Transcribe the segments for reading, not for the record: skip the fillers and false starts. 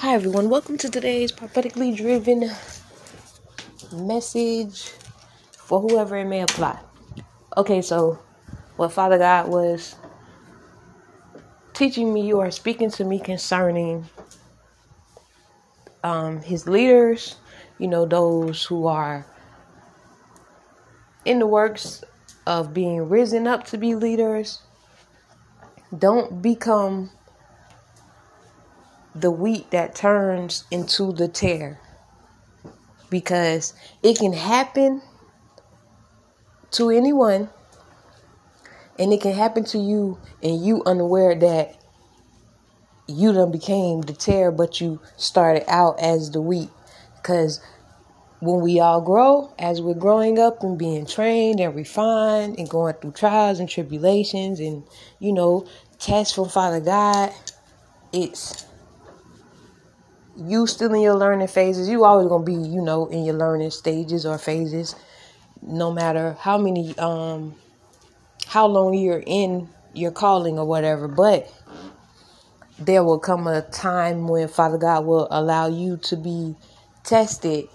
Hi everyone, welcome to today's prophetically driven message for whoever it may apply. Okay, so what Father God was teaching me, you are speaking to me concerning his leaders, those who are in the works of being risen up to be leaders. Don't become the wheat that turns into the tare, because it can happen to anyone, and it can happen to you, and you unaware that you done became the tare, but you started out as the wheat. Because when we all grow, as we're growing up and being trained and refined and going through trials and tribulations and tests from Father God, it's you still in your learning phases. You always going to be, in your learning stages or phases, no matter how many, how long you're in your calling or whatever. But there will come a time when Father God will allow you to be tested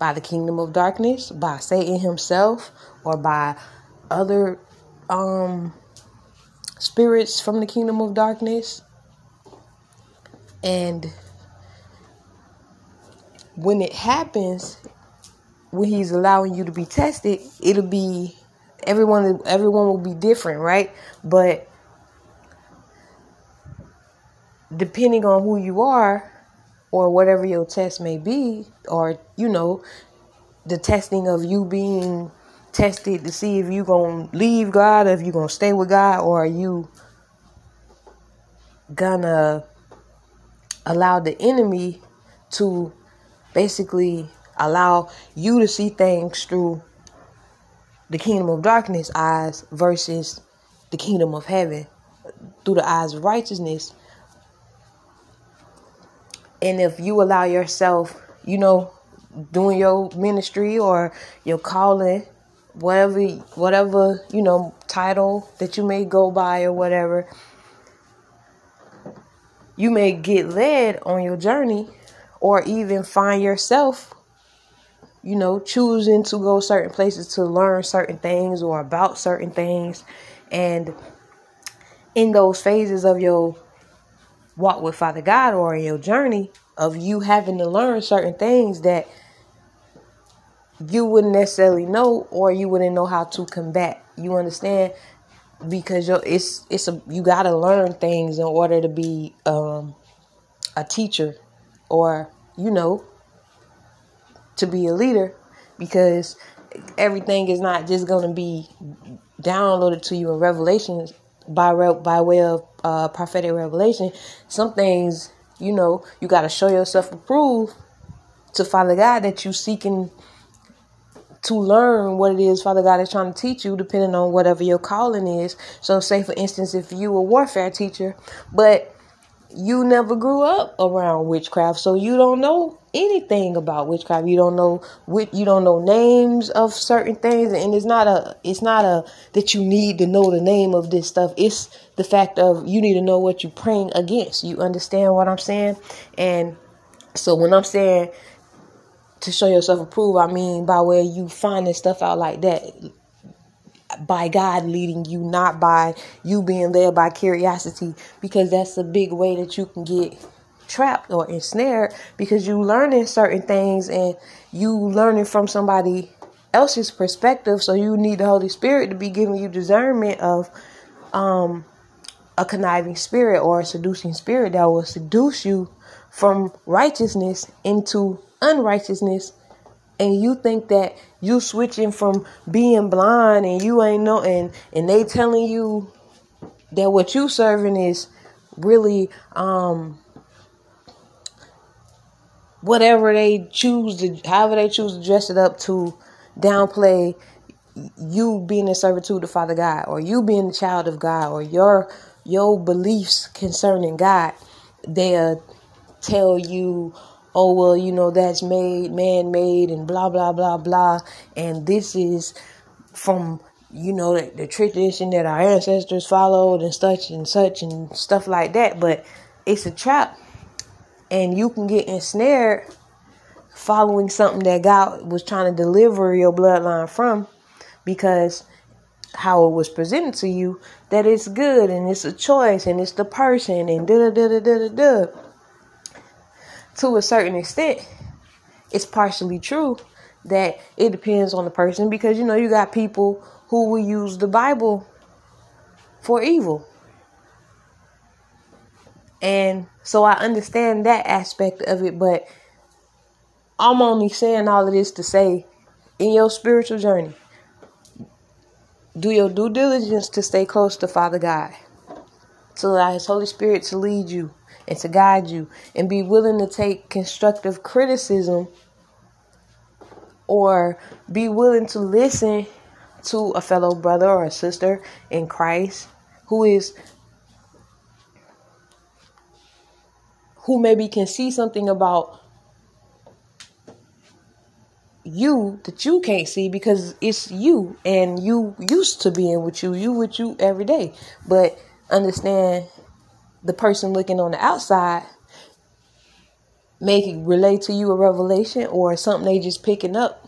by the kingdom of darkness, by Satan himself, or by other, spirits from the kingdom of darkness. And when it happens, when he's allowing you to be tested, it'll be everyone will be different, right? But depending on who you are or whatever your test may be, or the testing of you being tested to see if you're gonna leave God, or if you're gonna stay with God, or are you gonna allow the enemy to basically allow you to see things through the kingdom of darkness eyes versus the kingdom of heaven through the eyes of righteousness. And if you allow yourself, doing your ministry or your calling, whatever, title that you may go by or whatever, you may get led on your journey. Or even find yourself, choosing to go certain places to learn certain things or about certain things. And in those phases of your walk with Father God or your journey of you having to learn certain things that you wouldn't necessarily know, or you wouldn't know how to combat. You understand? Because you got to learn things in order to be a teacher. Or, to be a leader, because everything is not just going to be downloaded to you in revelations by way of prophetic revelation. Some things, you got to show yourself approved to Father God that you seeking to learn what it is Father God is trying to teach you, depending on whatever your calling is. So say, for instance, if you a warfare teacher, but you never grew up around witchcraft, so you don't know anything about witchcraft. You don't know names of certain things, and it's not that you need to know the name of this stuff. It's the fact of you need to know what you're praying against. You understand what I'm saying? And so when I'm saying to show yourself approved, I mean by where you finding stuff out like that, by God leading you, not by you being led by curiosity, because that's a big way that you can get trapped or ensnared, because you learning certain things and you learning from somebody else's perspective. So you need the Holy Spirit to be giving you discernment of a conniving spirit or a seducing spirit that will seduce you from righteousness into unrighteousness. And you think that you switching from being blind and you ain't know, and they telling you that what you serving is really whatever they choose to, however they choose to dress it up to downplay you being in servitude to Father God, or you being the child of God, or your beliefs concerning God. They'll tell you, oh, well, that's man-made and blah, blah, blah, blah. And this is from, the tradition that our ancestors followed and such and such and stuff like that. But it's a trap. And you can get ensnared following something that God was trying to deliver your bloodline from, because how it was presented to you, that it's good and it's a choice and it's the person and da-da-da-da-da-da. To a certain extent, it's partially true that it depends on the person, because, you know, you got people who will use the Bible for evil. And so I understand that aspect of it, but I'm only saying all of this to say, in your spiritual journey, do your due diligence to stay close to Father God, to allow His Holy Spirit to lead you and to guide you, and be willing to take constructive criticism, or be willing to listen to a fellow brother or a sister in Christ who maybe can see something about you that you can't see, because it's you and you used to being with you. You with you every day. But understand, the person looking on the outside may relate to you a revelation or something they just picking up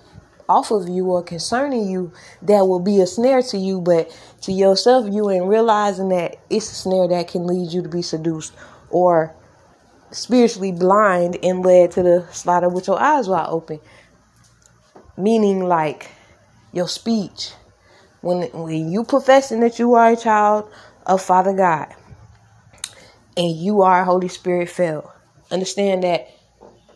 off of you or concerning you that will be a snare to you, but to yourself, you ain't realizing that it's a snare that can lead you to be seduced or spiritually blind and led to the slaughter with your eyes wide open. Meaning, like, your speech. When you professing that you are a child of Father God and you are Holy Spirit filled, understand that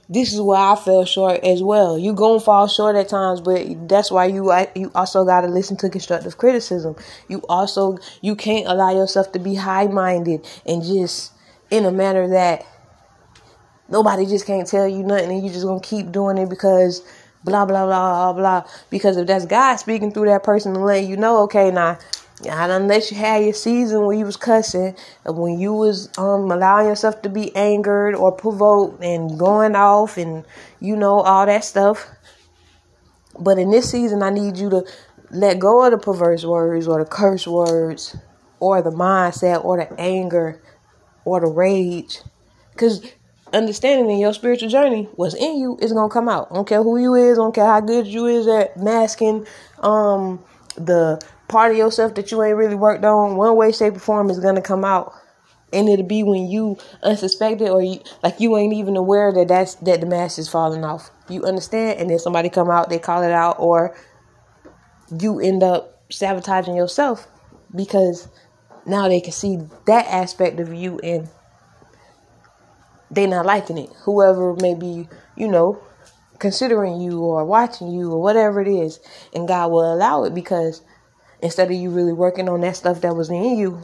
this is where I fell short as well. You gonna fall short at times, but that's why you also gotta listen to constructive criticism. You can't allow yourself to be high-minded and just in a manner that nobody just can't tell you nothing and you just gonna keep doing it because blah, blah, blah, blah, blah. Because if that's God speaking through that person and letting you know, okay, now, I done let you have your season when you was cussing, when you was allowing yourself to be angered or provoked and going off and, you know, all that stuff. But in this season, I need you to let go of the perverse words or the curse words or the mindset or the anger or the rage. Because understanding in your spiritual journey, what's in you is gonna come out. I don't care who you is, I don't care how good you is at masking the part of yourself that you ain't really worked on. One way, shape, or form is gonna come out, and it'll be when you unsuspected or you, like, you ain't even aware that the mask is falling off. You understand, and then somebody come out, they call it out, or you end up sabotaging yourself because now they can see that aspect of you and they not liking it. Whoever may be, you know, considering you or watching you or whatever it is. And God will allow it, because instead of you really working on that stuff that was in you,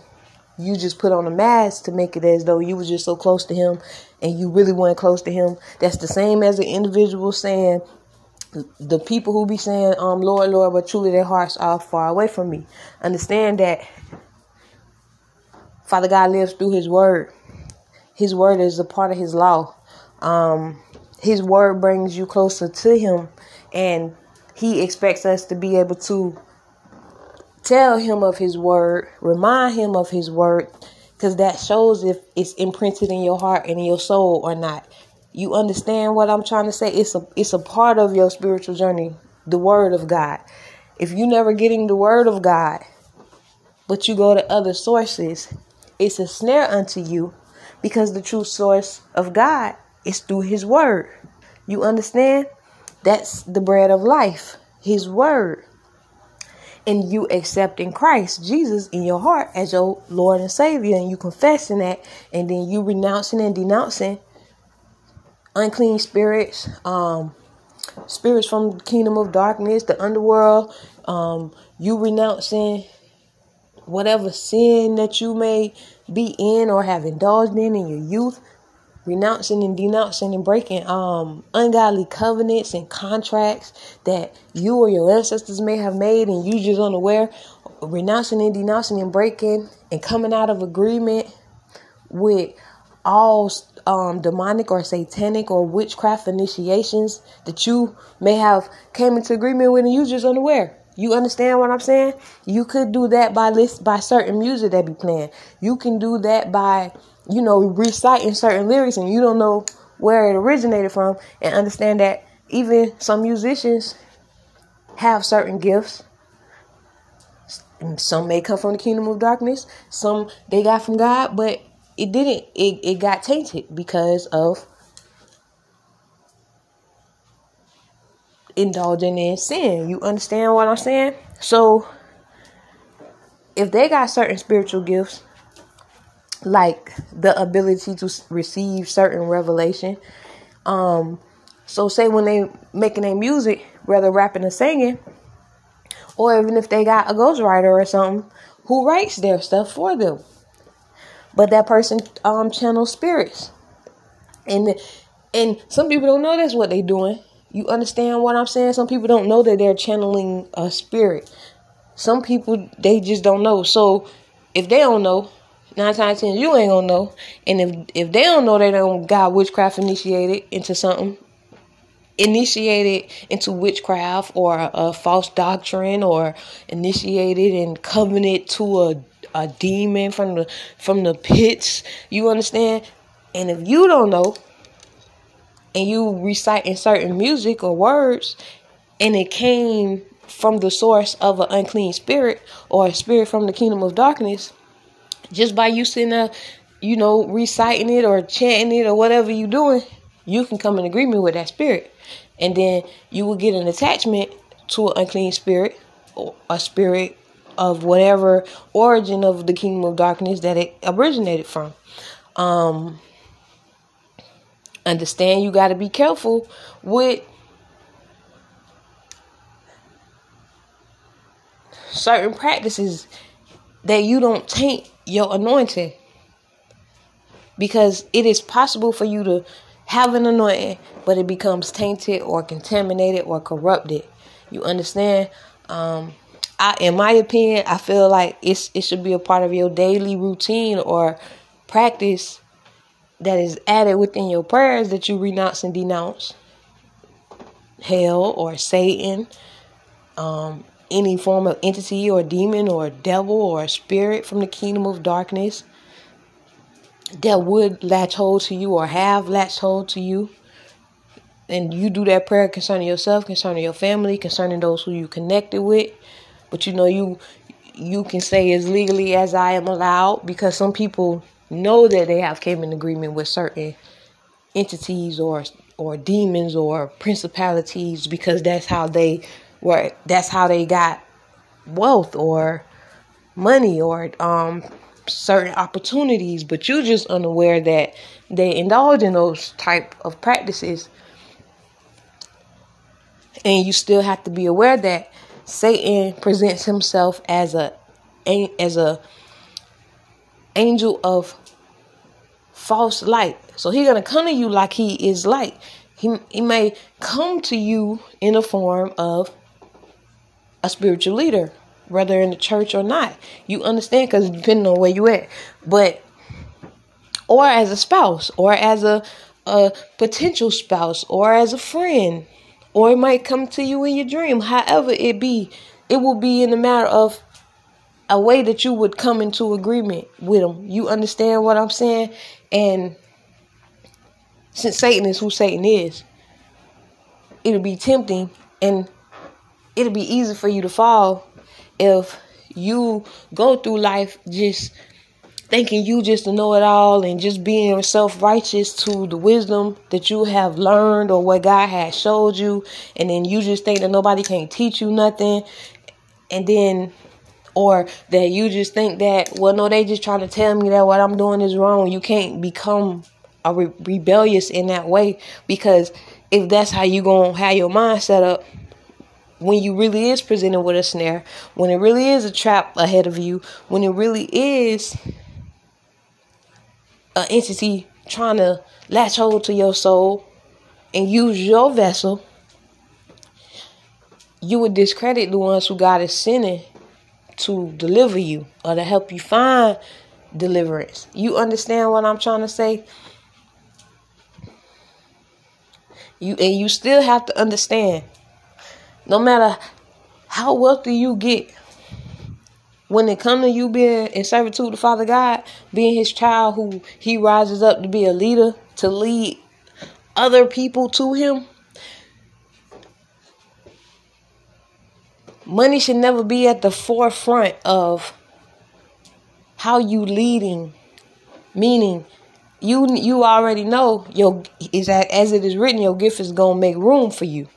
you just put on a mask to make it as though you was just so close to Him and you really weren't close to Him. That's the same as an individual saying, the people who be saying, Lord, Lord, but truly their hearts are far away from me. Understand that Father God lives through His word. His word is a part of His law. His word brings you closer to Him. And He expects us to be able to tell Him of His word, remind Him of His word, because that shows if it's imprinted in your heart and in your soul or not. You understand what I'm trying to say? It's a part of your spiritual journey, the word of God. If you're never getting the word of God, but you go to other sources, it's a snare unto you. Because the true source of God is through His word. You understand? That's the bread of life, His word. And you accepting Christ Jesus in your heart as your Lord and Savior, and you confessing that, and then you renouncing and denouncing unclean spirits, spirits from the kingdom of darkness, the underworld. You renouncing whatever sin that you may be in or have indulged in your youth, renouncing and denouncing and breaking ungodly covenants and contracts that you or your ancestors may have made and you just unaware, renouncing and denouncing and breaking and coming out of agreement with all demonic or satanic or witchcraft initiations that you may have came into agreement with and you just unaware. You understand what I'm saying? You could do that by certain music that be playing. You can do that by, you know, reciting certain lyrics and you don't know where it originated from, and understand that even some musicians have certain gifts. Some may come from the kingdom of darkness. Some they got from God, but it didn't. It got tainted because of indulging in sin. You understand what I'm saying? So if they got certain spiritual gifts, like the ability to receive certain revelation, so say when they making their music, whether rapping or singing, or even if they got a ghostwriter or something who writes their stuff for them, but that person channels spirits, and some people don't know that's what they're doing. You understand what I'm saying? Some people don't know that they're channeling a spirit. Some people, they just don't know. So if they don't know, 9 times out of 10, you ain't gonna know. And if they don't know, they don't got witchcraft initiated into something. Initiated into witchcraft or a false doctrine, or initiated and covenant to a demon from the pits. You understand? And if you don't know, and you reciting certain music or words, and it came from the source of an unclean spirit or a spirit from the kingdom of darkness, just by you sitting there, reciting it or chanting it or whatever you doing, you can come in agreement with that spirit. And then you will get an attachment to an unclean spirit or a spirit of whatever origin of the kingdom of darkness that it originated from. Understand you got to be careful with certain practices that you don't taint your anointing, because it is possible for you to have an anointing, but it becomes tainted or contaminated or corrupted. You understand? In my opinion, I feel like it should be a part of your daily routine or practice that is added within your prayers, that you renounce and denounce hell or Satan, any form of entity or demon or devil or spirit from the kingdom of darkness that would latch hold to you or have latched hold to you. And you do that prayer concerning yourself, concerning your family, concerning those who you connected with. But you can say as legally as I am allowed, because some people know that they have came in agreement with certain entities or demons or principalities, because that's how they got wealth or money or certain opportunities, but you just unaware that they indulge in those type of practices. And you still have to be aware that Satan presents himself as an angel of false light. So he's gonna come to you like he is light. He may come to you in the form of a spiritual leader, whether in the church or not. You understand? Because depending on where you at. But, or as a spouse, or as a potential spouse, or as a friend, or it might come to you in your dream. However it be, it will be in the matter of a way that you would come into agreement with them. You understand what I'm saying? And since Satan is who Satan is, it'll be tempting and it'll be easy for you to fall if you go through life just thinking you just know it all and just being self-righteous to the wisdom that you have learned or what God has showed you, and then you just think that nobody can't teach you nothing, and then, or that you just think that, well, no, they just trying to tell me that what I'm doing is wrong. You can't become a rebellious in that way, because if that's how you gonna have your mind set up, when you really is presented with a snare, when it really is a trap ahead of you, when it really is an entity trying to latch hold to your soul and use your vessel, you would discredit the ones who God is sending to deliver you or to help you find deliverance. You understand what I'm trying to say? You still have to understand, no matter how wealthy you get, when it comes to you being in servitude to Father God, being his child who he rises up to be a leader, to lead other people to him. Money should never be at the forefront of how you leading. Meaning, you already know as it is written, your gift is gonna make room for you.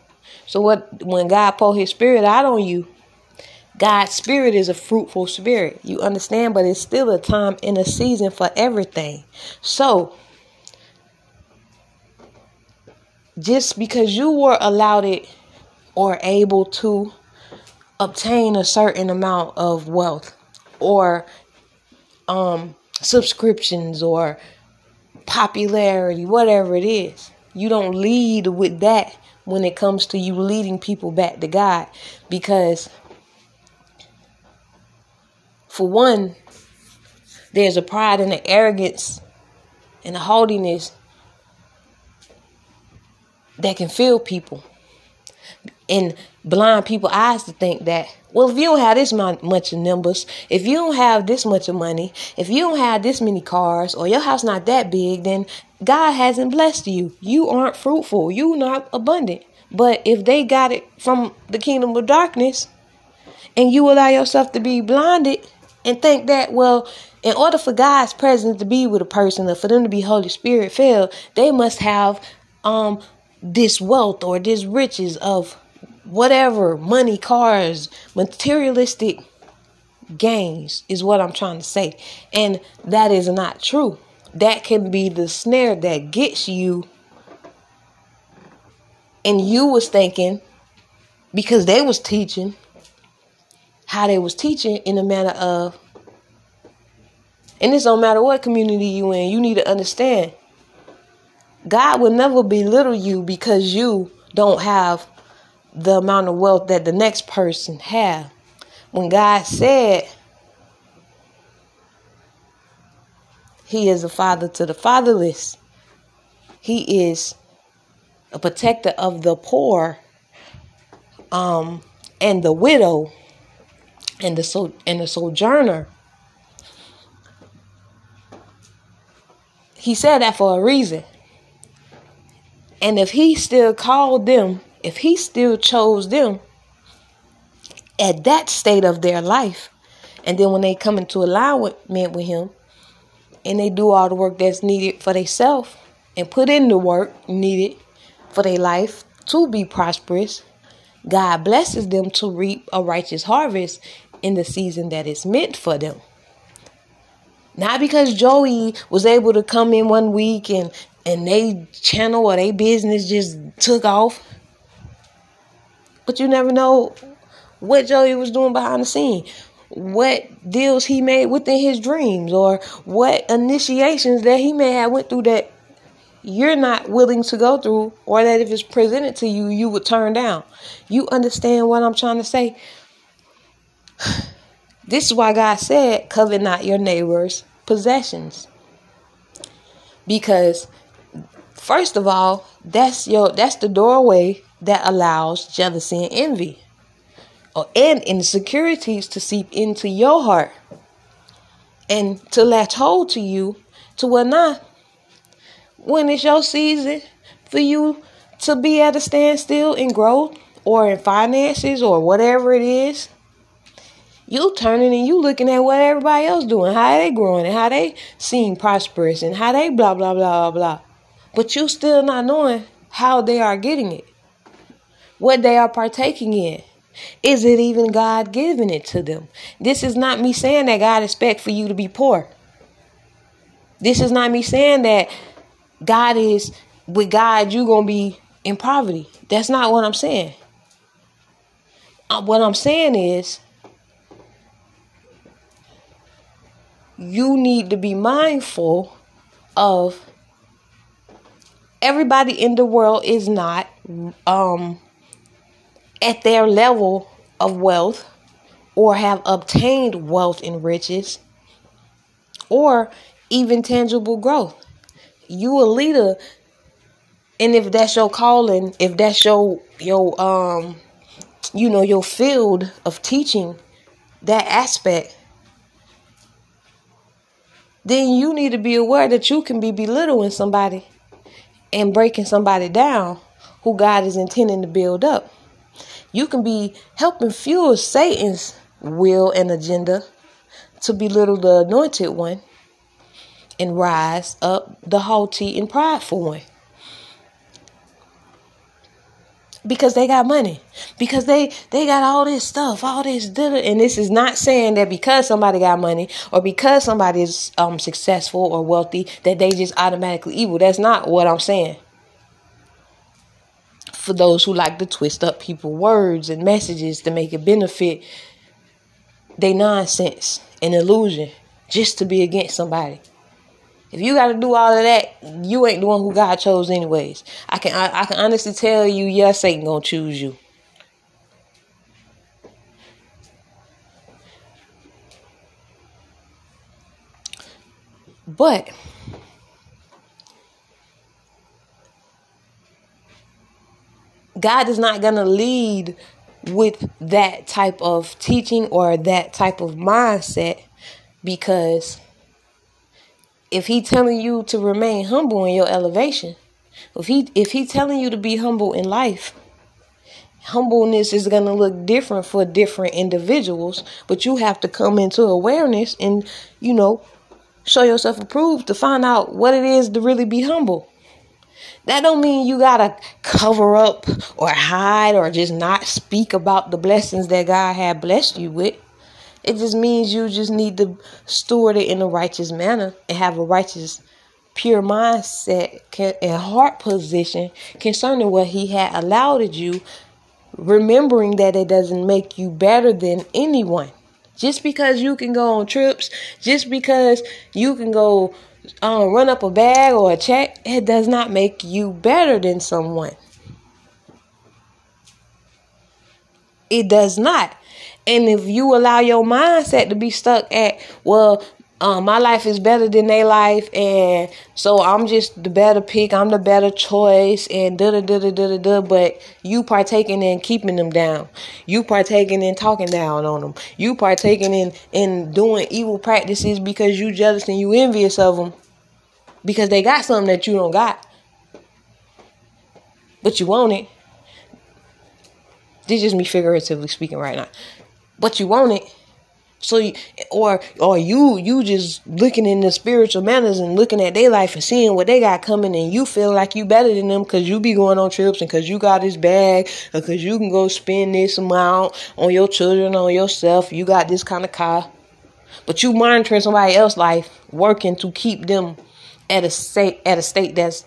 So when God pour His Spirit out on you, God's Spirit is a fruitful spirit. You understand? But it's still a time and a season for everything. So just because you were allowed it or able to obtain a certain amount of wealth or subscriptions or popularity, whatever it is, you don't lead with that when it comes to you leading people back to God. Because for one, there's a pride and an arrogance and a haughtiness that can fill people and blind people's eyes to think that, well, if you don't have this much of numbers, if you don't have this much of money, if you don't have this many cars, or your house not that big, then God hasn't blessed you. You aren't fruitful. You not abundant. But if they got it from the kingdom of darkness, and you allow yourself to be blinded and think that, well, in order for God's presence to be with a person or for them to be Holy Spirit filled, they must have this wealth or this riches of whatever, money, cars, materialistic gains is what I'm trying to say. And that is not true. That can be the snare that gets you. And you was thinking, because they was teaching, how they was teaching in a manner of, and it don't matter what community you in, you need to understand, God will never belittle you because you don't have the amount of wealth that the next person have. When God said He is a father to the fatherless, He is a protector of the poor, and the widow, and the sojourner. He said that for a reason. And if He still called them, if He still chose them at that state of their life, and then when they come into alignment with Him, and they do all the work that's needed for themselves, and put in the work needed for their life to be prosperous, God blesses them to reap a righteous harvest in the season that is meant for them. Not because Joey was able to come in one week and they channel or they business just took off. But you never know what Joey was doing behind the scene, what deals he made within his dreams, or what initiations that he may have went through that you're not willing to go through, or that if it's presented to you, you would turn down. You understand what I'm trying to say? This is why God said, covet not your neighbor's possessions. Because first of all, that's the doorway that allows jealousy and envy and insecurities to seep into your heart and to latch hold to you to what not. When it's your season for you to be at a standstill in growth or in finances or whatever it is, you turning and you looking at what everybody else doing, how they growing and how they seem prosperous and how they blah, blah, blah, blah, blah. But you still not knowing how they are getting it, what they are partaking in. Is it even God giving it to them? This is not me saying that God expects for you to be poor. This is not me saying that God is, with God, you're going to be in poverty. That's not what I'm saying. What I'm saying is, you need to be mindful of everybody in the world is not at their level of wealth or have obtained wealth and riches or even tangible growth. You a leader, and if that's your calling, if that's your your field of teaching, that aspect, then you need to be aware that you can be belittling somebody and breaking somebody down who God is intending to build up. You can be helping fuel Satan's will and agenda to belittle the anointed one and rise up the haughty and prideful one. Because they got money. Because they got all this stuff, all this dinner. And this is not saying that because somebody got money or because somebody is successful or wealthy that they just automatically evil. That's not what I'm saying. For those who like to twist up people's words and messages to make it benefit they nonsense and illusion just to be against somebody. If you got to do all of that, you ain't the one who God chose anyways. I can honestly tell you, yeah, Satan gonna choose you. But God is not gonna lead with that type of teaching or that type of mindset, because if he telling you to remain humble in your elevation, if he telling you to be humble in life, humbleness is going to look different for different individuals, but you have to come into awareness and, you know, show yourself approved to find out what it is to really be humble. That don't mean you got to cover up or hide or just not speak about the blessings that God had blessed you with. It just means you just need to steward it in a righteous manner and have a righteous, pure mindset and heart position concerning what he had allowed you, remembering that it doesn't make you better than anyone. Just because you can go on trips, just because you can go run up a bag or a check, it does not make you better than someone. It does not. And if you allow your mindset to be stuck at, well, my life is better than their life, and so I'm just the better pick, I'm the better choice, and da-da-da-da-da-da, but you partaking in keeping them down. You partaking in talking down on them. You partaking in doing evil practices because you jealous and you envious of them because they got something that you don't got, but you want it. This is me figuratively speaking right now. But you want it, so you just looking in the spiritual manners and looking at their life and seeing what they got coming, and you feel like you better than them because you be going on trips and because you got this bag and because you can go spend this amount on your children, on yourself. You got this kind of car, but you monitoring somebody else's life, working to keep them at a state that's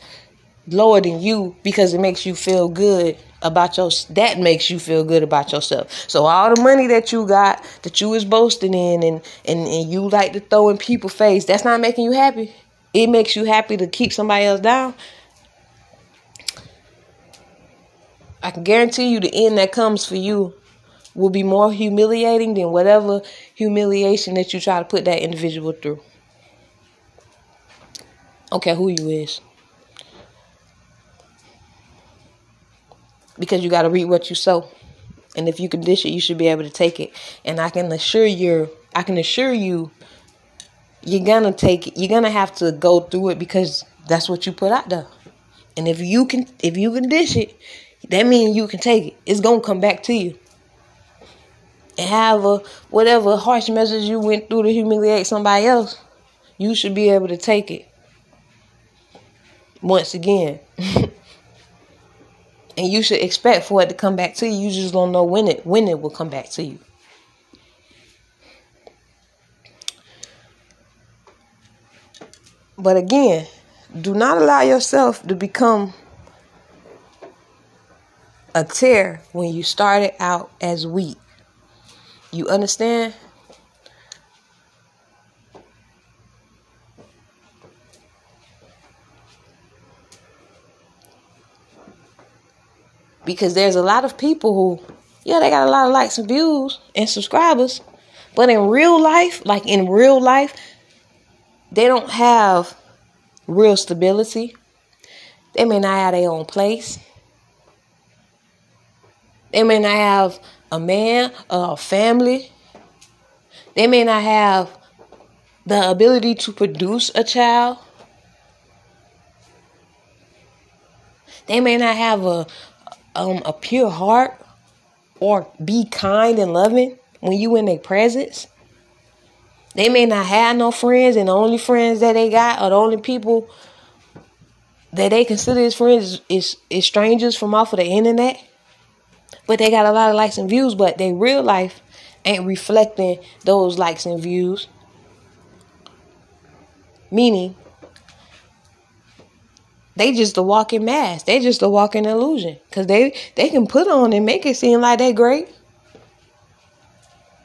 lower than you because it makes you feel good about your, that makes you feel good about yourself. So all the money that you got, that you is boasting in and you like to throw in people's face, that's not making you happy. It makes you happy to keep somebody else down. I can guarantee you the end that comes for you will be more humiliating than whatever humiliation that you try to put that individual through. I don't care who you is. Because you got to reap what you sow. And if you can dish it, you should be able to take it. And I can assure you, you're going to take it. You're going to have to go through it because that's what you put out there. And if you can dish it, that means you can take it. It's going to come back to you. And however, whatever harsh measures you went through to humiliate somebody else, you should be able to take it. Once again. And you should expect for it to come back to you. You just don't know when it will come back to you. But again, do not allow yourself to become a tear when you started out as wheat. You understand? Because there's a lot of people who, yeah, they got a lot of likes and views and subscribers. But in real life, they don't have real stability. They may not have their own place. They may not have a man or a family. They may not have the ability to produce a child. They may not have a pure heart or be kind and loving when you in their presence. They may not have no friends, and the only friends that they got are the only people that they consider as friends is strangers from off of the internet. But they got a lot of likes and views, but their real life ain't reflecting those likes and views. Meaning, they just a walking mask. They just a walking illusion. Because they can put on and make it seem like they great.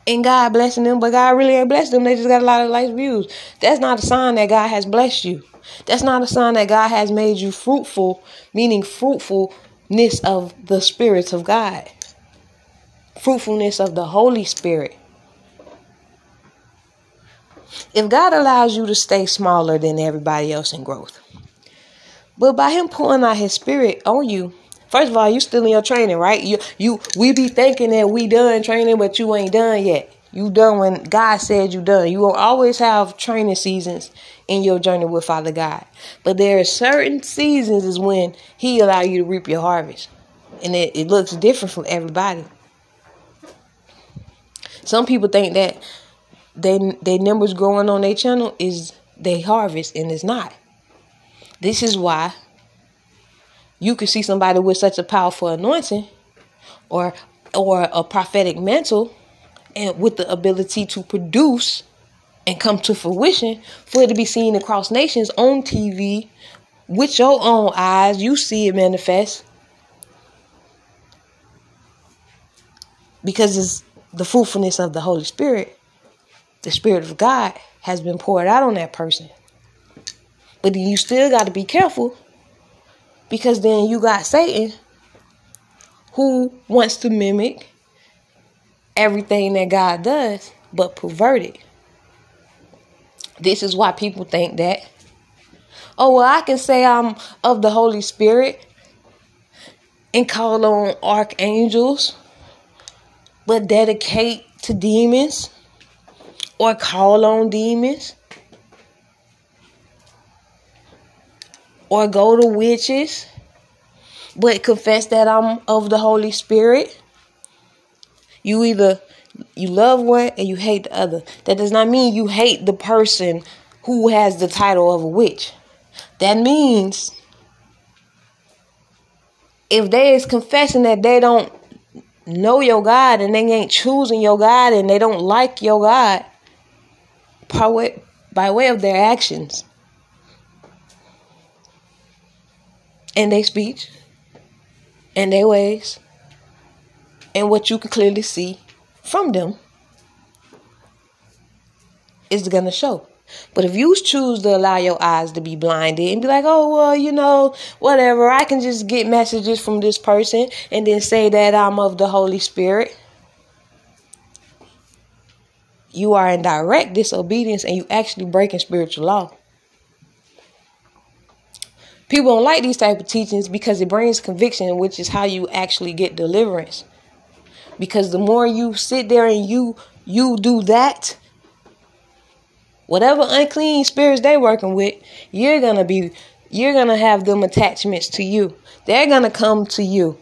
And God blessing them, but God really ain't blessed them. They just got a lot of likes and views. That's not a sign that God has blessed you. That's not a sign that God has made you fruitful, meaning fruitfulness of the spirits of God. Fruitfulness of the Holy Spirit. If God allows you to stay smaller than everybody else in growth, but by him pulling out his spirit on you, first of all, you still in your training, right? We be thinking that we done training, but you ain't done yet. You done when God said you done. You will always have training seasons in your journey with Father God. But there are certain seasons is when he allow you to reap your harvest. And it looks different from everybody. Some people think that their numbers growing on their channel is their harvest, and it's not. This is why you can see somebody with such a powerful anointing or a prophetic mantle and with the ability to produce and come to fruition for it to be seen across nations on TV with your own eyes. You see it manifest because it's the fruitfulness of the Holy Spirit. The Spirit of God has been poured out on that person. But then you still got to be careful, because then you got Satan, who wants to mimic everything that God does, but pervert it. This is why people think that, oh, well, I can say I'm of the Holy Spirit and call on archangels, but dedicate to demons or call on demons or go to witches, but confess that I'm of the Holy Spirit. You love one and you hate the other. That does not mean you hate the person who has the title of a witch. That means if they is confessing that they don't know your God and they ain't choosing your God and they don't like your God by way of their actions and their speech and their ways and what you can clearly see from them is going to show. But if you choose to allow your eyes to be blinded and be like, oh, well, whatever, I can just get messages from this person and then say that I'm of the Holy Spirit, you are in direct disobedience and you actually breaking spiritual law. People don't like these type of teachings because it brings conviction, which is how you actually get deliverance. Because the more you sit there and you do that, whatever unclean spirits they working with, you're gonna have them attachments to you. They're gonna come to you.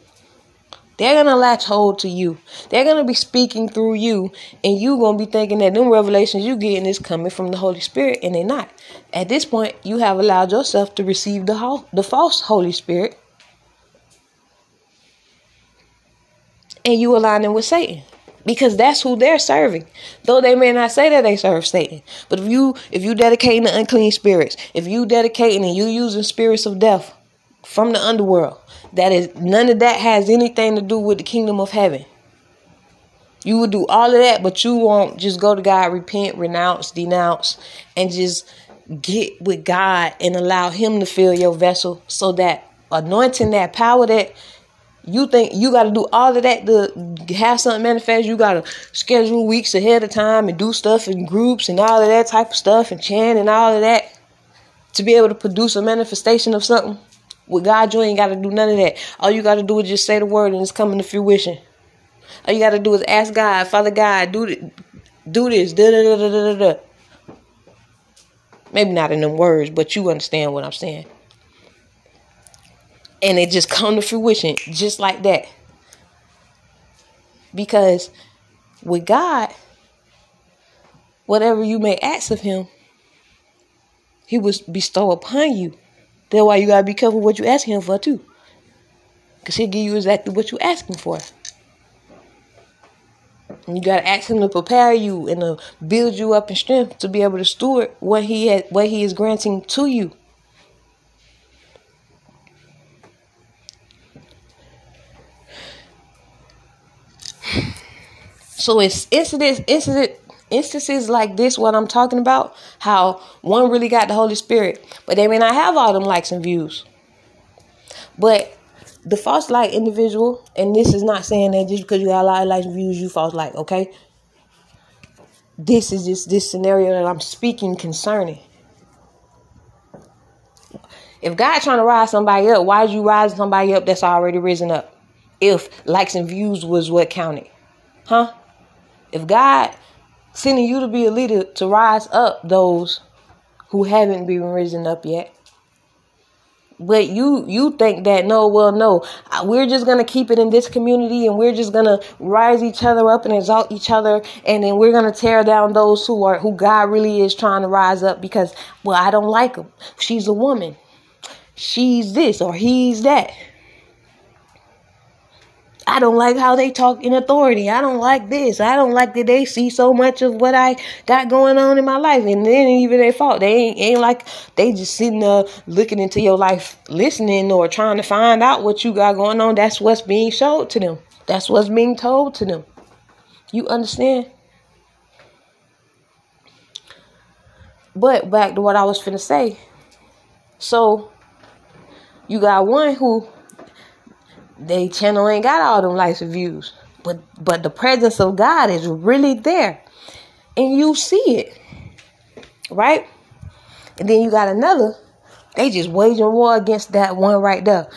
They're gonna latch hold to you. They're gonna be speaking through you, and you gonna be thinking that them revelations you getting is coming from the Holy Spirit, and they're not. At this point, you have allowed yourself to receive the false Holy Spirit, and you aligning with Satan. Because that's who they're serving. Though they may not say that they serve Satan. But if you dedicating to unclean spirits, if you dedicating and you using spirits of death from the underworld, that is, none of that has anything to do with the kingdom of heaven. You would do all of that, but you won't just go to God, repent, renounce, denounce, and just get with God and allow him to fill your vessel so that anointing, that power that you think you got to do all of that to have something manifest. You got to schedule weeks ahead of time and do stuff in groups and all of that type of stuff and chant and all of that to be able to produce a manifestation of something. With God, you ain't got to do none of that. All you got to do is just say the word and it's coming to fruition. All you got to do is ask God, Father God, do this, da-da-da-da-da-da. Maybe not in them words, but you understand what I'm saying. And it just come to fruition just like that. Because with God, whatever you may ask of him, he will bestow upon you. That's why you got to be careful what you ask him for too. Because he'll give you exactly what you ask him for. And you got to ask him to prepare you and to build you up in strength to be able to steward what he is granting to you. So it's instances like this, what I'm talking about, how one really got the Holy Spirit, but they may not have all them likes and views. But the false light individual, and this is not saying that just because you got a lot of likes and views, you false light, okay? This is just this scenario that I'm speaking concerning. If God's trying to rise somebody up, why is you rising somebody up that's already risen up? If likes and views was what counted, huh? If God sending you to be a leader to rise up those who haven't been risen up yet, but you think that, no, we're just going to keep it in this community and we're just going to rise each other up and exalt each other, and then we're going to tear down those who God really is trying to rise up because, well, I don't like them. She's a woman. She's this or he's that. I don't like how they talk in authority. I don't like this. I don't like that they see so much of what I got going on in my life. And it ain't even their fault. They ain't like they just sitting there looking into your life, listening or trying to find out what you got going on. That's what's being showed to them. That's what's being told to them. You understand? But back to what I was finna say. So you got one who, they channel ain't got all them likes and views, but the presence of God is really there, and you see it, right? And then you got another, they just waging war against that one right there.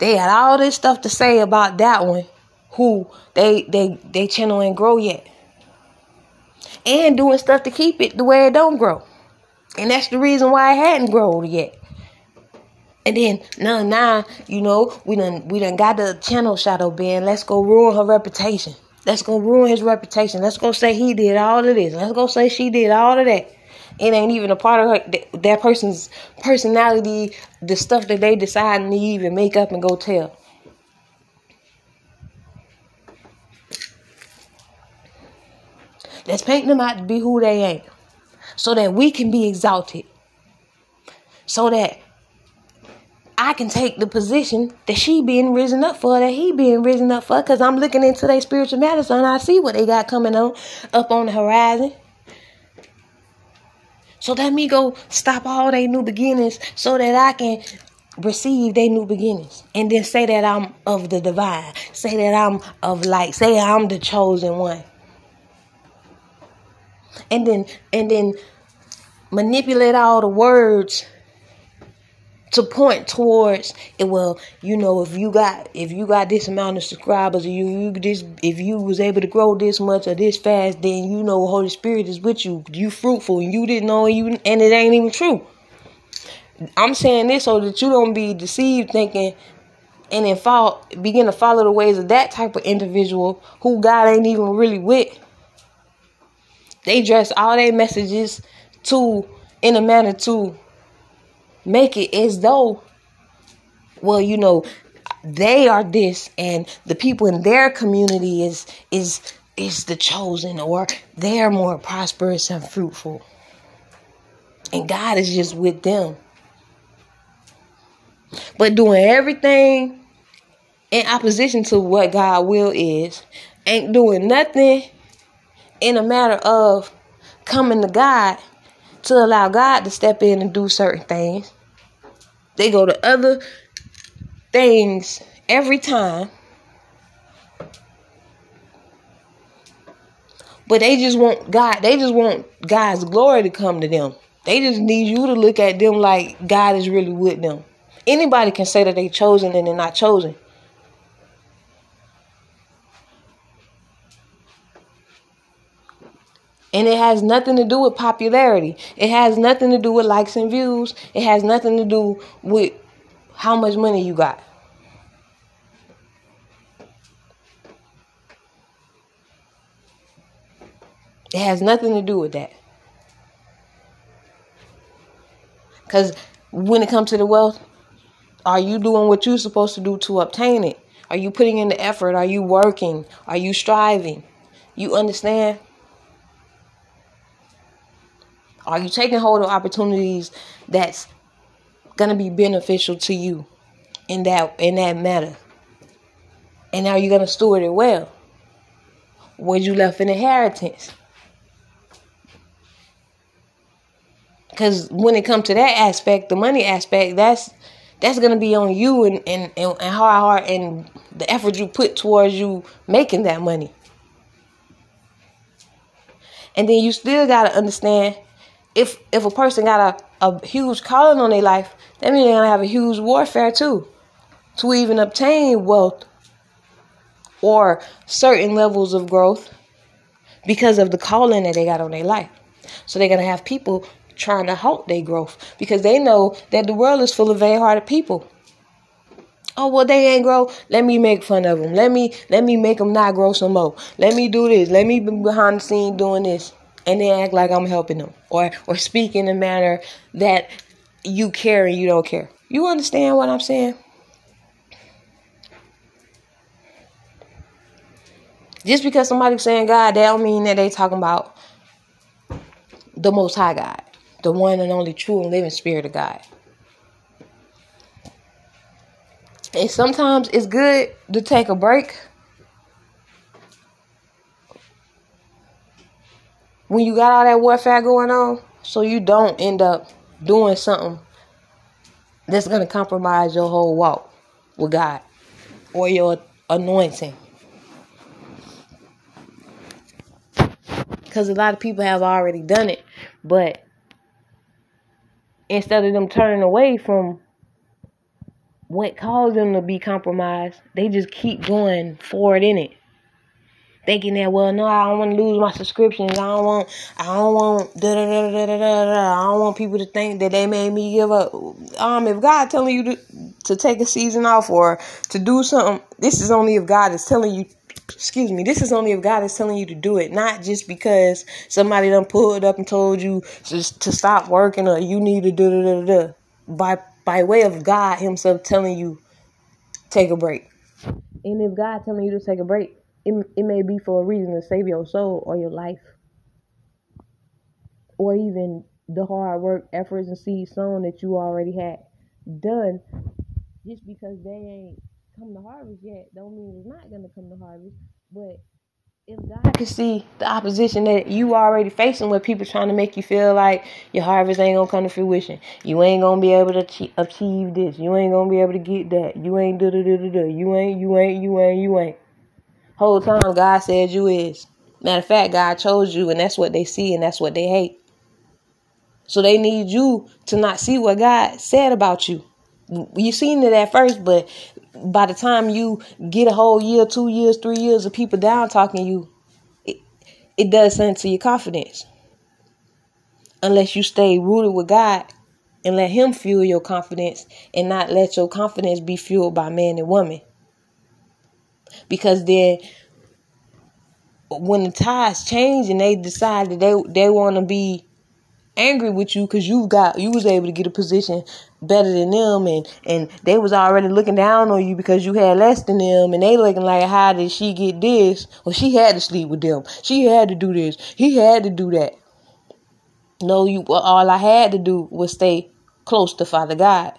They had all this stuff to say about that one, who they channel ain't grow yet, and doing stuff to keep it the way it don't grow, and that's the reason why it hadn't grown yet. And then, now, we done got the channel shadow banned. Let's go ruin her reputation. Let's go ruin his reputation. Let's go say he did all of this. Let's go say she did all of that. It ain't even a part of her, that person's personality, the stuff that they deciding to even make up and go tell. Let's paint them out to be who they ain't so that we can be exalted. So that I can take the position that she being risen up for, that he being risen up for, because I'm looking into their spiritual matters and I see what they got coming on up on the horizon. So let me go stop all their new beginnings so that I can receive their new beginnings. And then say that I'm of the divine. Say that I'm of light. Say I'm the chosen one. And then manipulate all the words to point towards it. Well, if you got this amount of subscribers, or if you was able to grow this much or this fast, then you know Holy Spirit is with you. You fruitful, and you didn't know you, and it ain't even true. I'm saying this so that you don't be deceived, thinking, and then begin to follow the ways of that type of individual who God ain't even really with. They dress all their messages in a manner to make it as though, well, they are this, and the people in their community is the chosen, or they're more prosperous and fruitful, and God is just with them. But doing everything in opposition to what God's will is, ain't doing nothing in a matter of coming to God to allow God to step in and do certain things. They go to other things every time. But they just want God's glory to come to them. They just need you to look at them like God is really with them. Anybody can say that they chosen and they're not chosen. And it has nothing to do with popularity. It has nothing to do with likes and views. It has nothing to do with how much money you got. It has nothing to do with that. Because when it comes to the wealth, are you doing what you're supposed to do to obtain it? Are you putting in the effort? Are you working? Are you striving? You understand? Are you taking hold of opportunities that's going to be beneficial to you in that matter? And are you going to steward it well? Were you left an inheritance? Because when it comes to that aspect, the money aspect, that's going to be on you and hard heart and the effort you put towards you making that money. And then you still got to understand, if a person got a huge calling on their life, that means they're going to have a huge warfare too, to even obtain wealth or certain levels of growth because of the calling that they got on their life. So they're going to have people trying to halt their growth because they know that the world is full of vain-hearted people. Oh, well, they ain't grow. Let me make fun of them. Let me make them not grow some more. Let me do this. Let me be behind the scene doing this. And then act like I'm helping them or speak in a manner that you care and you don't care. You understand what I'm saying? Just because somebody's saying God, that don't mean that they talking about the Most High God, the one and only true and living Spirit of God. And sometimes it's good to take a break when you got all that warfare going on, so you don't end up doing something that's going to compromise your whole walk with God or your anointing. Because a lot of people have already done it, but instead of them turning away from what caused them to be compromised, they just keep going forward in it. Thinking that, well, no, I don't want to lose my subscriptions. I don't want I don't want people to think that they made me give up. If God telling you to take a season off or to do something, this is only if God is telling you to do it, not just because somebody done pulled up and told you to stop working or you need to by way of God himself telling you take a break. And if God telling you to take a break, it may be for a reason to save your soul or your life. Or even the hard work, efforts, and seeds sown that you already had done. Just because they ain't come to harvest yet, don't mean it's not going to come to harvest. But if God can see the opposition that you already facing with people trying to make you feel like your harvest ain't going to come to fruition. You ain't going to be able to achieve this. You ain't going to be able to get that. You ain't da-da-da-da-da. You ain't. Whole time God said you is. Matter of fact, God chose you, and that's what they see and that's what they hate. So they need you to not see what God said about you. You seen it at first, but by the time you get a whole year, 2 years, 3 years of people down talking you, it does something to your confidence. Unless you stay rooted with God and let him fuel your confidence and not let your confidence be fueled by man and woman. Because then when the tides change and they decide that they want to be angry with you because you was able to get a position better than them and they was already looking down on you because you had less than them, and they looking like, how did she get this? Well, she had to sleep with them. She had to do this. He had to do that. No, all I had to do was stay close to Father God.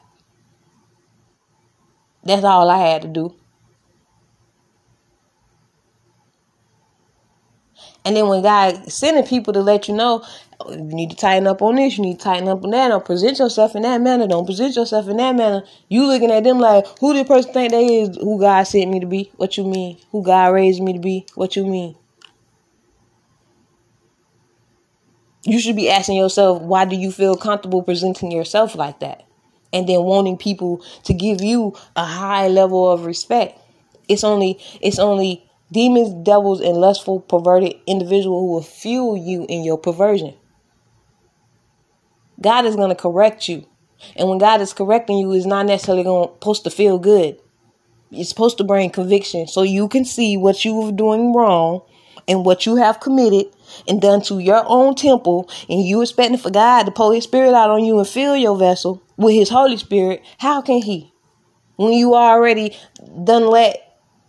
That's all I had to do. And then when God sending people to let you know, you need to tighten up on this, you need to tighten up on that, don't present yourself in that manner, don't present yourself in that manner. You looking at them like, who the person think they is? Who God sent me to be? What you mean? Who God raised me to be? What you mean? You should be asking yourself, why do you feel comfortable presenting yourself like that? And then wanting people to give you a high level of respect. It's only demons, devils, and lustful, perverted individual who will fuel you in your perversion. God is going to correct you. And when God is correcting you, it's not necessarily supposed to feel good. It's supposed to bring conviction so you can see what you were doing wrong and what you have committed and done to your own temple, and you expecting for God to pour his spirit out on you and fill your vessel with his Holy Spirit, how can he? When you already done let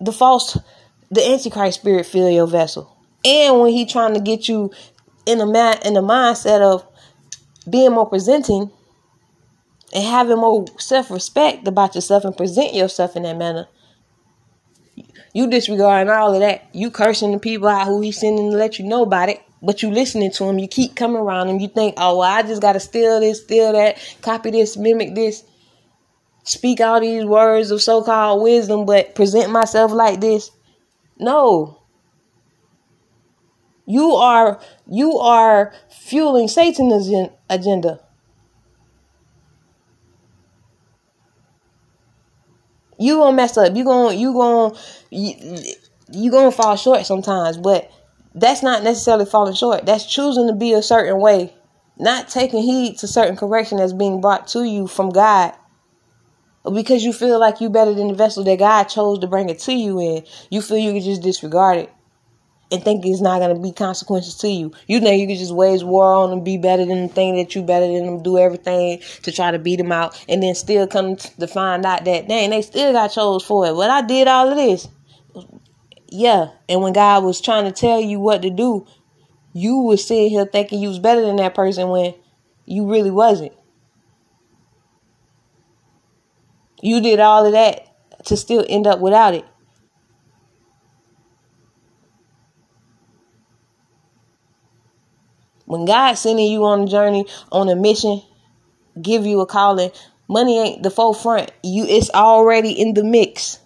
the Antichrist spirit fill your vessel. And when he trying to get you in the mindset of being more presenting and having more self-respect about yourself and present yourself in that manner, you disregarding all of that. You cursing the people out who he's sending to let you know about it, but you listening to him. You keep coming around him. You think, oh, well, I just got to steal this, steal that, copy this, mimic this, speak all these words of so-called wisdom, but present myself like this. No. You are fueling Satan's agenda. You gonna mess up. You gonna fall short sometimes, but that's not necessarily falling short. That's choosing to be a certain way, not taking heed to certain correction that's being brought to you from God, because you feel like you better than the vessel that God chose to bring it to you in. You feel you can just disregard it and think it's not going to be consequences to you. You think you can just wage war on them, be better than the thing that you better than them, do everything to try to beat them out, and then still come to find out that, dang, they still got chose for it. Well, I did all of this. Yeah, and when God was trying to tell you what to do, you was sitting here thinking you was better than that person when you really wasn't. You did all of that to still end up without it. When God's sending you on a journey, on a mission, give you a calling, money ain't the forefront. It's already in the mix,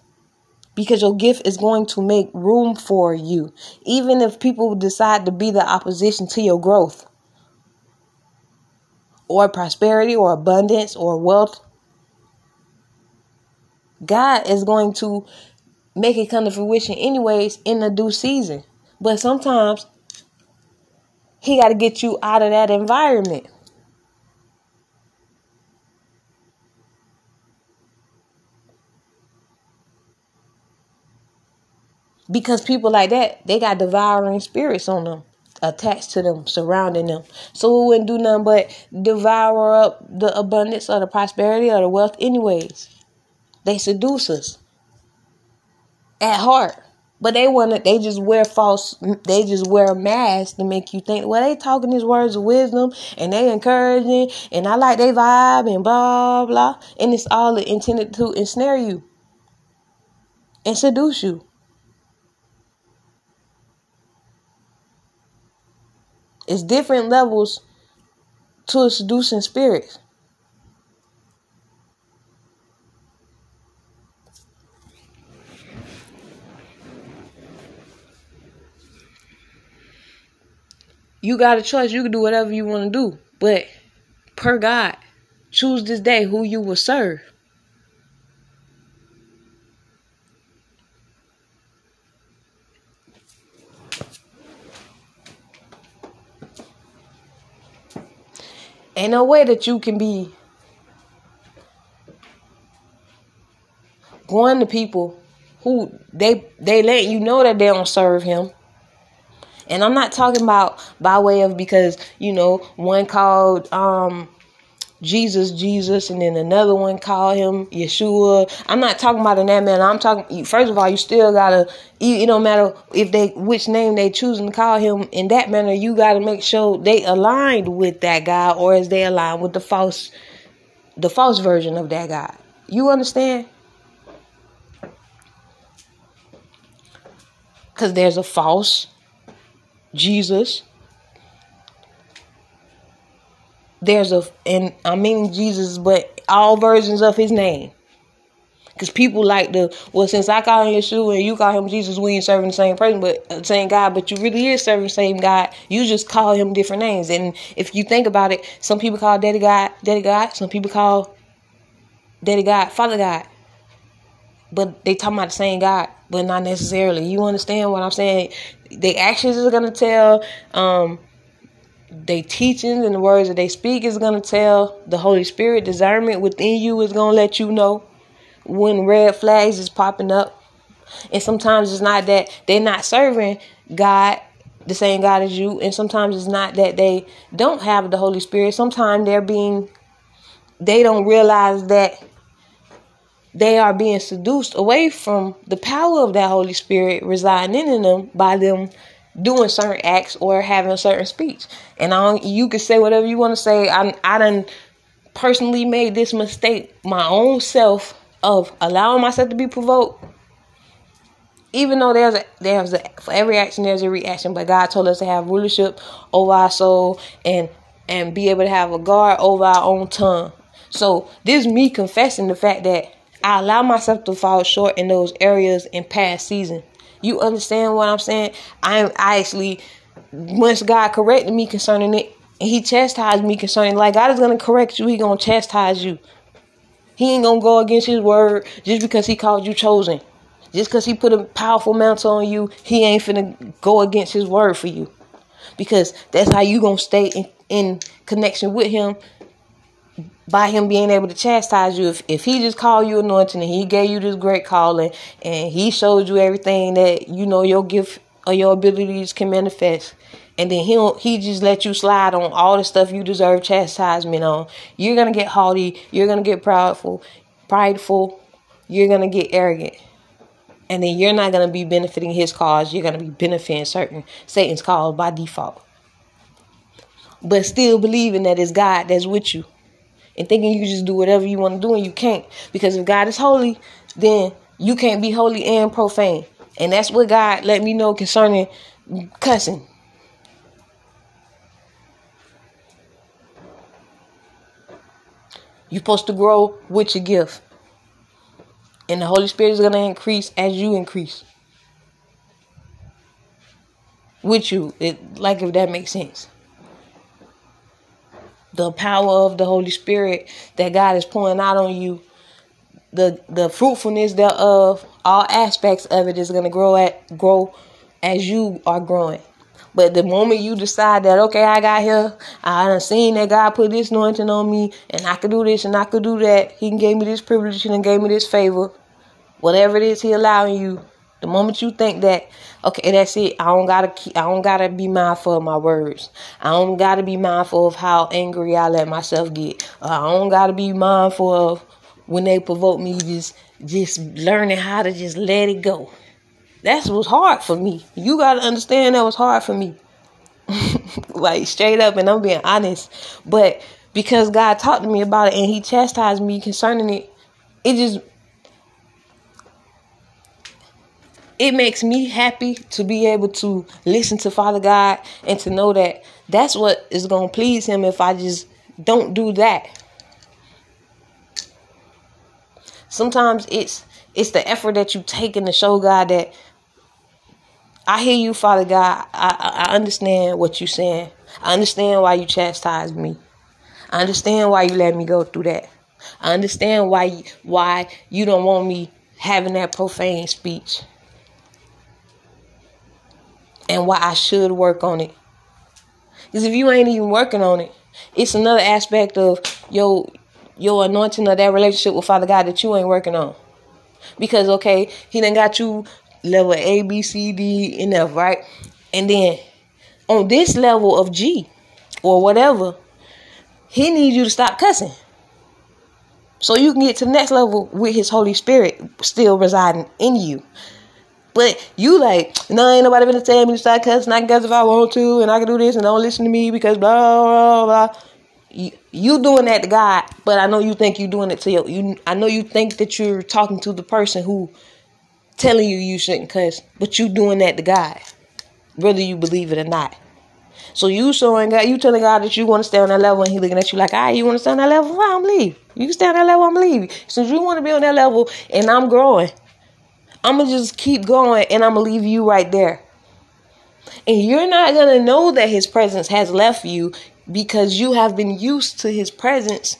because your gift is going to make room for you, even if people decide to be the opposition to your growth or prosperity or abundance or wealth. God is going to make it come to fruition anyways in the due season. But sometimes he got to get you out of that environment. Because people like that, they got devouring spirits on them, attached to them, surrounding them. So it wouldn't do nothing but devour up the abundance or the prosperity or the wealth anyways. They seduce us at heart, but they just wear a mask to make you think, well, they talking these words of wisdom and they encouraging and I like they vibe and blah, blah. And it's all intended to ensnare you and seduce you. It's different levels to a seducing spirit. You got a choice. You can do whatever you want to do. But per God, choose this day who you will serve. Ain't no way that you can be going to people who they let you know that they don't serve him. And I'm not talking about by way of because, you know, one called Jesus, and then another one called him Yeshua. I'm not talking about in that manner. I'm talking, first of all, you still got to, it don't matter if which name they choosing to call him in that manner. You got to make sure they aligned with that guy, or is they aligned with the false version of that guy. You understand? Because there's a false Jesus. And I mean Jesus, but all versions of his name. Because people like since I call him Yeshua and you call him Jesus, we ain't serving the same person, but same God, but you really is serving the same God. You just call him different names. And if you think about it, some people call Daddy God, some people call Daddy God, Father God. But they talking about the same God, but not necessarily. You understand what I'm saying? Their actions is going to tell. Their teachings and the words that they speak is going to tell. The Holy Spirit discernment within you is going to let you know when red flags is popping up. And sometimes it's not that they're not serving God, the same God as you. And sometimes it's not that they don't have the Holy Spirit. Sometimes they don't realize that they are being seduced away from the power of that Holy Spirit residing in them by them doing certain acts or having a certain speech. And you can say whatever you want to say. I done personally made this mistake my own self of allowing myself to be provoked. Even though there's a for every action there's a reaction, but God told us to have rulership over our soul and be able to have a guard over our own tongue. So this is me confessing the fact that I allow myself to fall short in those areas in past season. You understand what I'm saying? I actually, once God corrected me concerning it, and he chastised me concerning it, like God is going to correct you, he going to chastise you. He ain't going to go against his word just because he called you chosen. Just because he put a powerful mantle on you, he ain't finna go against his word for you. Because that's how you going to stay in connection with him, by him being able to chastise you. If he just called you anointing and he gave you this great calling and he showed you everything that, you know, your gift or your abilities can manifest, and then he just let you slide on all the stuff you deserve chastisement on, you're going to get haughty, you're going to get prideful, you're going to get arrogant. And then you're not going to be benefiting his cause. You're going to be benefiting Satan's cause by default. But still believing that it's God that's with you. And thinking you can just do whatever you want to do, and you can't. Because if God is holy, then you can't be holy and profane. And that's what God let me know concerning cussing. You're supposed to grow with your gift. And the Holy Spirit is going to increase as you increase. With you. If that makes sense. The power of the Holy Spirit that God is pouring out on you, the fruitfulness thereof, all aspects of it is going to grow as you are growing. But the moment you decide that, okay, I got here, I done seen that God put this anointing on me, and I could do this and I could do that. He gave me this privilege, he gave me this favor. Whatever it is he allowing you, the moment you think that, okay, that's it. I don't gotta be mindful of my words. I don't gotta be mindful of how angry I let myself get. I don't gotta be mindful of when they provoke me. Just learning how to just let it go. That was hard for me. You gotta understand that was hard for me. Like straight up, and I'm being honest. But because God talked to me about it and he chastised me concerning it, it makes me happy to be able to listen to Father God and to know that that's what is going to please him if I just don't do that. Sometimes it's the effort that you take in to show God that I hear you, Father God. I understand what you're saying. I understand why you chastised me. I understand why you let me go through that. I understand why you don't want me having that profane speech. And why I should work on it. Because if you ain't even working on it, it's another aspect of your anointing of that relationship with Father God that you ain't working on. Because, okay, he done got you level A, B, C, D, and F, right? And then on this level of G or whatever, he needs you to stop cussing. So you can get to the next level with his Holy Spirit still residing in you. But you like, no, ain't nobody gonna tell me to start cussing. I can cuss if I want to, and I can do this, and don't listen to me because blah, blah, blah. You doing that to God, but I know you think you're doing it to you. I know you think that you're talking to the person who telling you shouldn't cuss, but you doing that to God, whether you believe it or not. So you showing God, you telling God that you want to stay on that level, and he looking at you like, all right, you want to stay on that level? Well, I'm leaving. You can stay on that level, I'm leaving. So you want to be on that level, and I'm growing. I'm going to just keep going, and I'm going to leave you right there. And you're not going to know that his presence has left you because you have been used to his presence.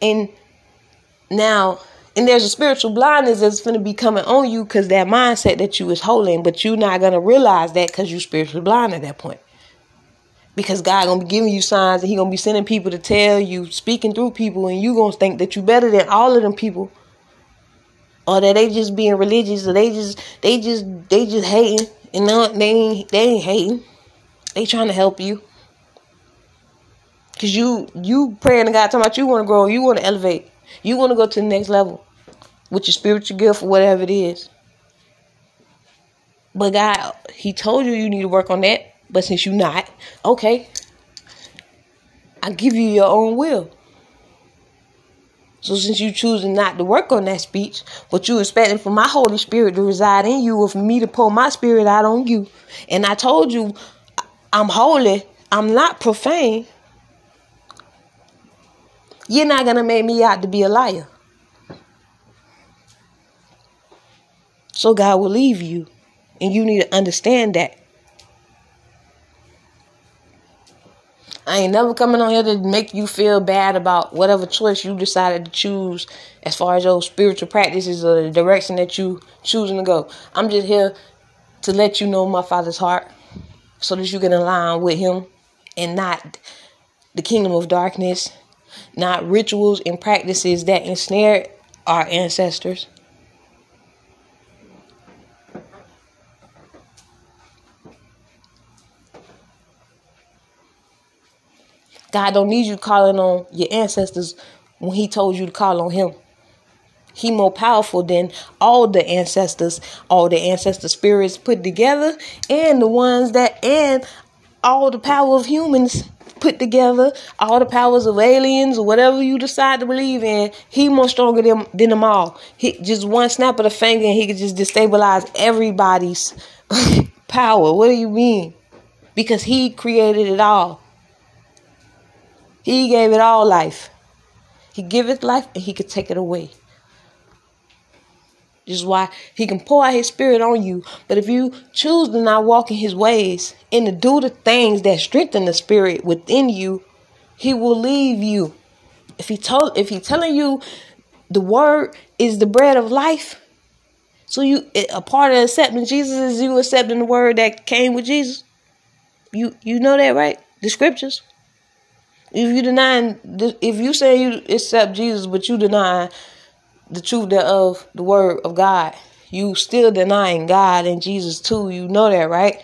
And now, and there's a spiritual blindness that's going to be coming on you because that mindset that you is holding, but you're not going to realize that because you're spiritually blind at that point. Because God going to be giving you signs, and he going to be sending people to tell you, speaking through people, and you're going to think that you're better than all of them people. Or that they just being religious, or they just hating. And no, they ain't hating. They trying to help you. Because you praying to God, talking about you want to grow, you want to elevate. You want to go to the next level with your spiritual gift or whatever it is. But God, he told you you need to work on that. But since you're not, okay, I give you your own will. So since you choosing not to work on that speech, but you expecting for my Holy Spirit to reside in you or for me to pour my spirit out on you. And I told you, I'm holy. I'm not profane. You're not going to make me out to be a liar. So God will leave you. And you need to understand that. I ain't never coming on here to make you feel bad about whatever choice you decided to choose as far as your spiritual practices or the direction that you choosing to go. I'm just here to let you know my Father's heart so that you can align with him and not the kingdom of darkness, not rituals and practices that ensnared our ancestors. God don't need you calling on your ancestors when he told you to call on him. He more powerful than all the ancestor spirits put together, and the ones that, and all the power of humans put together, all the powers of aliens or whatever you decide to believe in. He more stronger than them all. He just one snap of the finger and he could just destabilize everybody's power. What do you mean? Because he created it all. He gave it all life. He giveth life and he could take it away. This is why he can pour out his spirit on you. But if you choose to not walk in his ways and to do the things that strengthen the spirit within you, he will leave you. If he telling you the word is the bread of life, so you a part of accepting Jesus is you accepting the word that came with Jesus. You know that, right? The scriptures. If you say you accept Jesus, but you deny the truth of the word of God, you still denying God and Jesus too. You know that, right?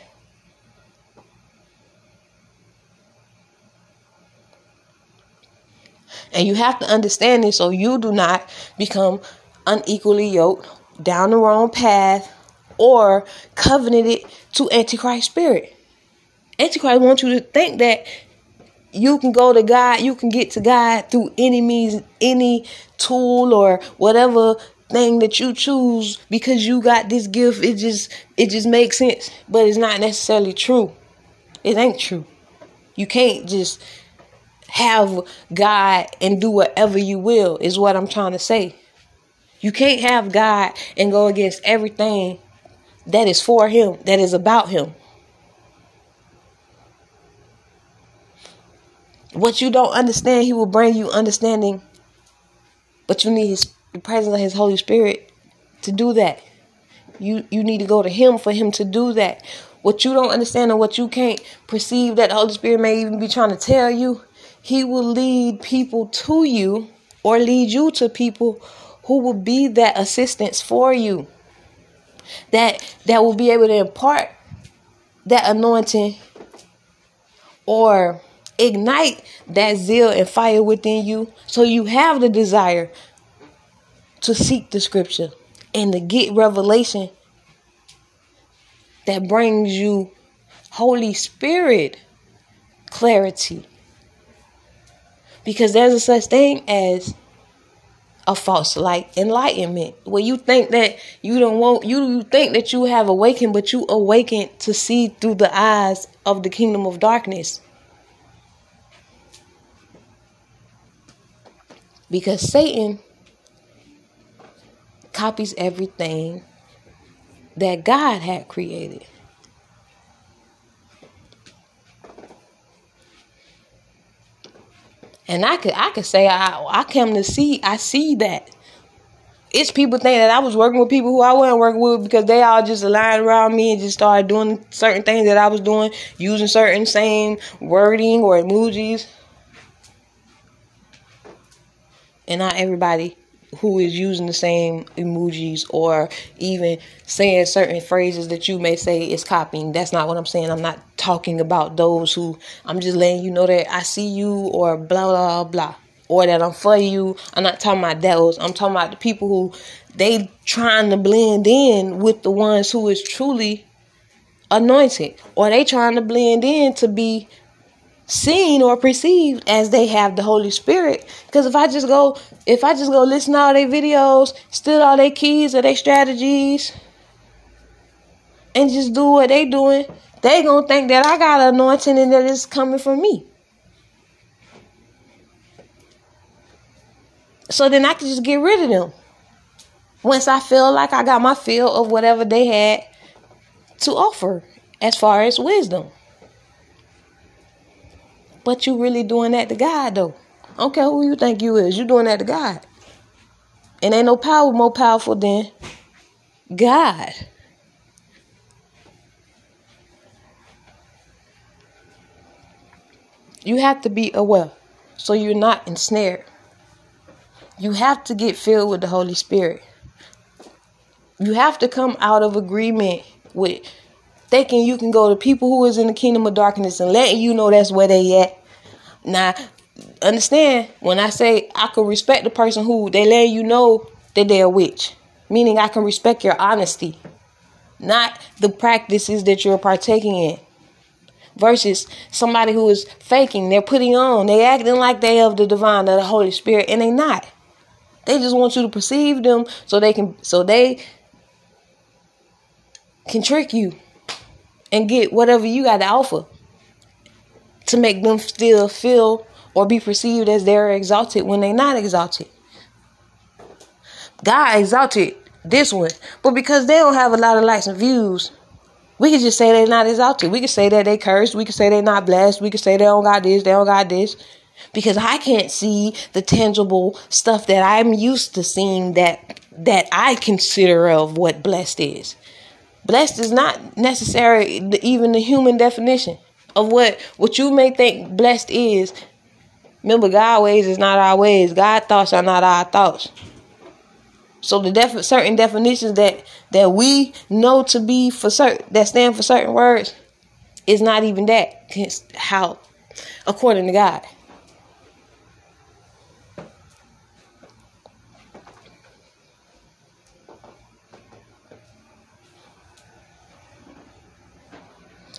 And you have to understand this so you do not become unequally yoked down the wrong path or covenanted to Antichrist spirit. Antichrist wants you to think that you can go to God, you can get to God through any means, any tool or whatever thing that you choose because you got this gift. It just makes sense, but it's not necessarily true. It ain't true. You can't just have God and do whatever you will is what I'm trying to say. You can't have God and go against everything that is for him, that is about him. What you don't understand, he will bring you understanding. But you need the presence of his Holy Spirit to do that. You need to go to him for him to do that. What you don't understand and what you can't perceive that the Holy Spirit may even be trying to tell you, he will lead people to you or lead you to people who will be that assistance for you. That will be able to impart that anointing or ignite that zeal and fire within you so you have the desire to seek the scripture and to get revelation that brings you Holy Spirit clarity. Because there's a such thing as a false light enlightenment, where you think that you think that you have awakened, but you awaken to see through the eyes of the kingdom of darkness. Because Satan copies everything that God had created. And I could say I see that. It's people think that I was working with people who I wasn't working with because they all just aligned around me and just started doing certain things that I was doing, using certain same wording or emojis. And not everybody who is using the same emojis or even saying certain phrases that you may say is copying. That's not what I'm saying. I'm not talking about those who, I'm just letting you know that I see you or blah, blah, blah, or that I'm for you. I'm not talking about those. I'm talking about the people who they trying to blend in with the ones who is truly anointed, or they trying to blend in to be seen or perceived as they have the Holy Spirit. Because if I just go listen to all their videos, steal all their keys or their strategies, and just do what they doing, they gonna think that I got an anointing and that it's coming from me. So then I can just get rid of them once I feel like I got my feel of whatever they had to offer as far as wisdom. But you really doing that to God, though. I don't care who you think you is. You doing that to God. And ain't no power more powerful than God. You have to be aware so you're not ensnared. You have to get filled with the Holy Spirit. You have to come out of agreement with thinking you can go to people who is in the kingdom of darkness and letting you know that's where they at. Now, understand, when I say I can respect the person who they let you know that they're a witch, meaning I can respect your honesty, not the practices that you're partaking in, versus somebody who is faking, they're putting on, they acting like they of the divine, of the Holy Spirit, and they not. They just want you to perceive them so they can trick you and get whatever you got to offer to make them still feel or be perceived as they're exalted when they're not exalted. God exalted this one, but because they don't have a lot of likes and views, we can just say they're not exalted. We can say that they cursed. We can say they're not blessed. We can say they don't got this, they don't got this. Because I can't see the tangible stuff that I'm used to seeing that I consider of what blessed is. Blessed is not necessary, even the human definition of what you may think blessed is. Remember, God's ways is not our ways. God's thoughts are not our thoughts. So the certain definitions that we know to be for certain, that stand for certain words, is not even that. It's how, according to God.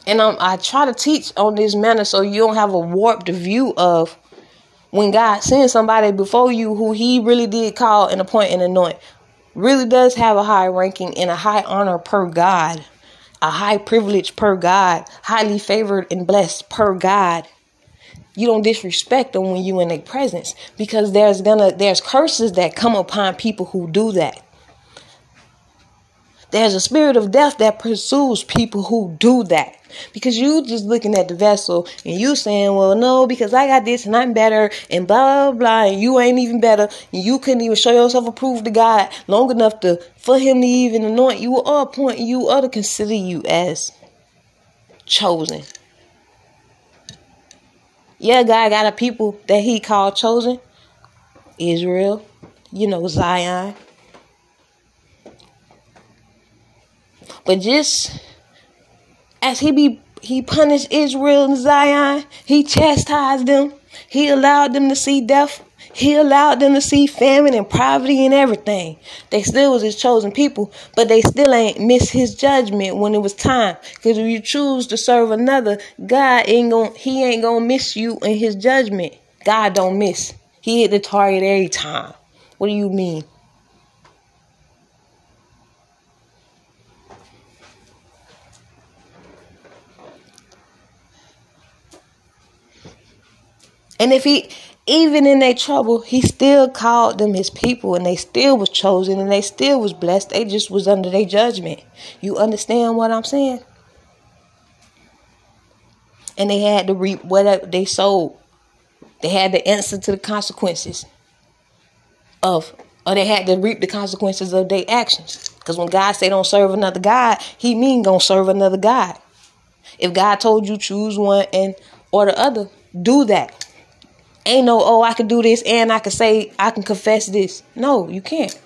And I try to teach on this manner so you don't have a warped view of when God sends somebody before you who he really did call and appoint and anoint, really does have a high ranking and a high honor per God, a high privilege per God, highly favored and blessed per God. You don't disrespect them when you in their presence, because there's curses that come upon people who do that. There's a spirit of death that pursues people who do that, because you just looking at the vessel and you saying, well, no, because I got this and I'm better and blah, blah, blah, and you ain't even better. And you couldn't even show yourself approved to God long enough for him to even anoint you or appoint you or to consider you as chosen. Yeah, God got a people that he called chosen. Israel, Zion. But just as he punished Israel and Zion, he chastised them. He allowed them to see death. He allowed them to see famine and poverty and everything. They still was his chosen people, but they still ain't miss his judgment when it was time. Because if you choose to serve another, God ain't gonna miss you in his judgment. God don't miss. He hit the target every time. What do you mean? And if he, even in their trouble, he still called them his people, and they still was chosen, and they still was blessed. They just was under their judgment. You understand what I'm saying? And they had to reap what they sowed. They had to answer to the consequences or they had to reap the consequences of their actions. Because when God say don't serve another God, he mean gonna serve another God. If God told you choose one or the other, do that. Ain't no, oh, I can do this and I can say, I can confess this. No, you can't.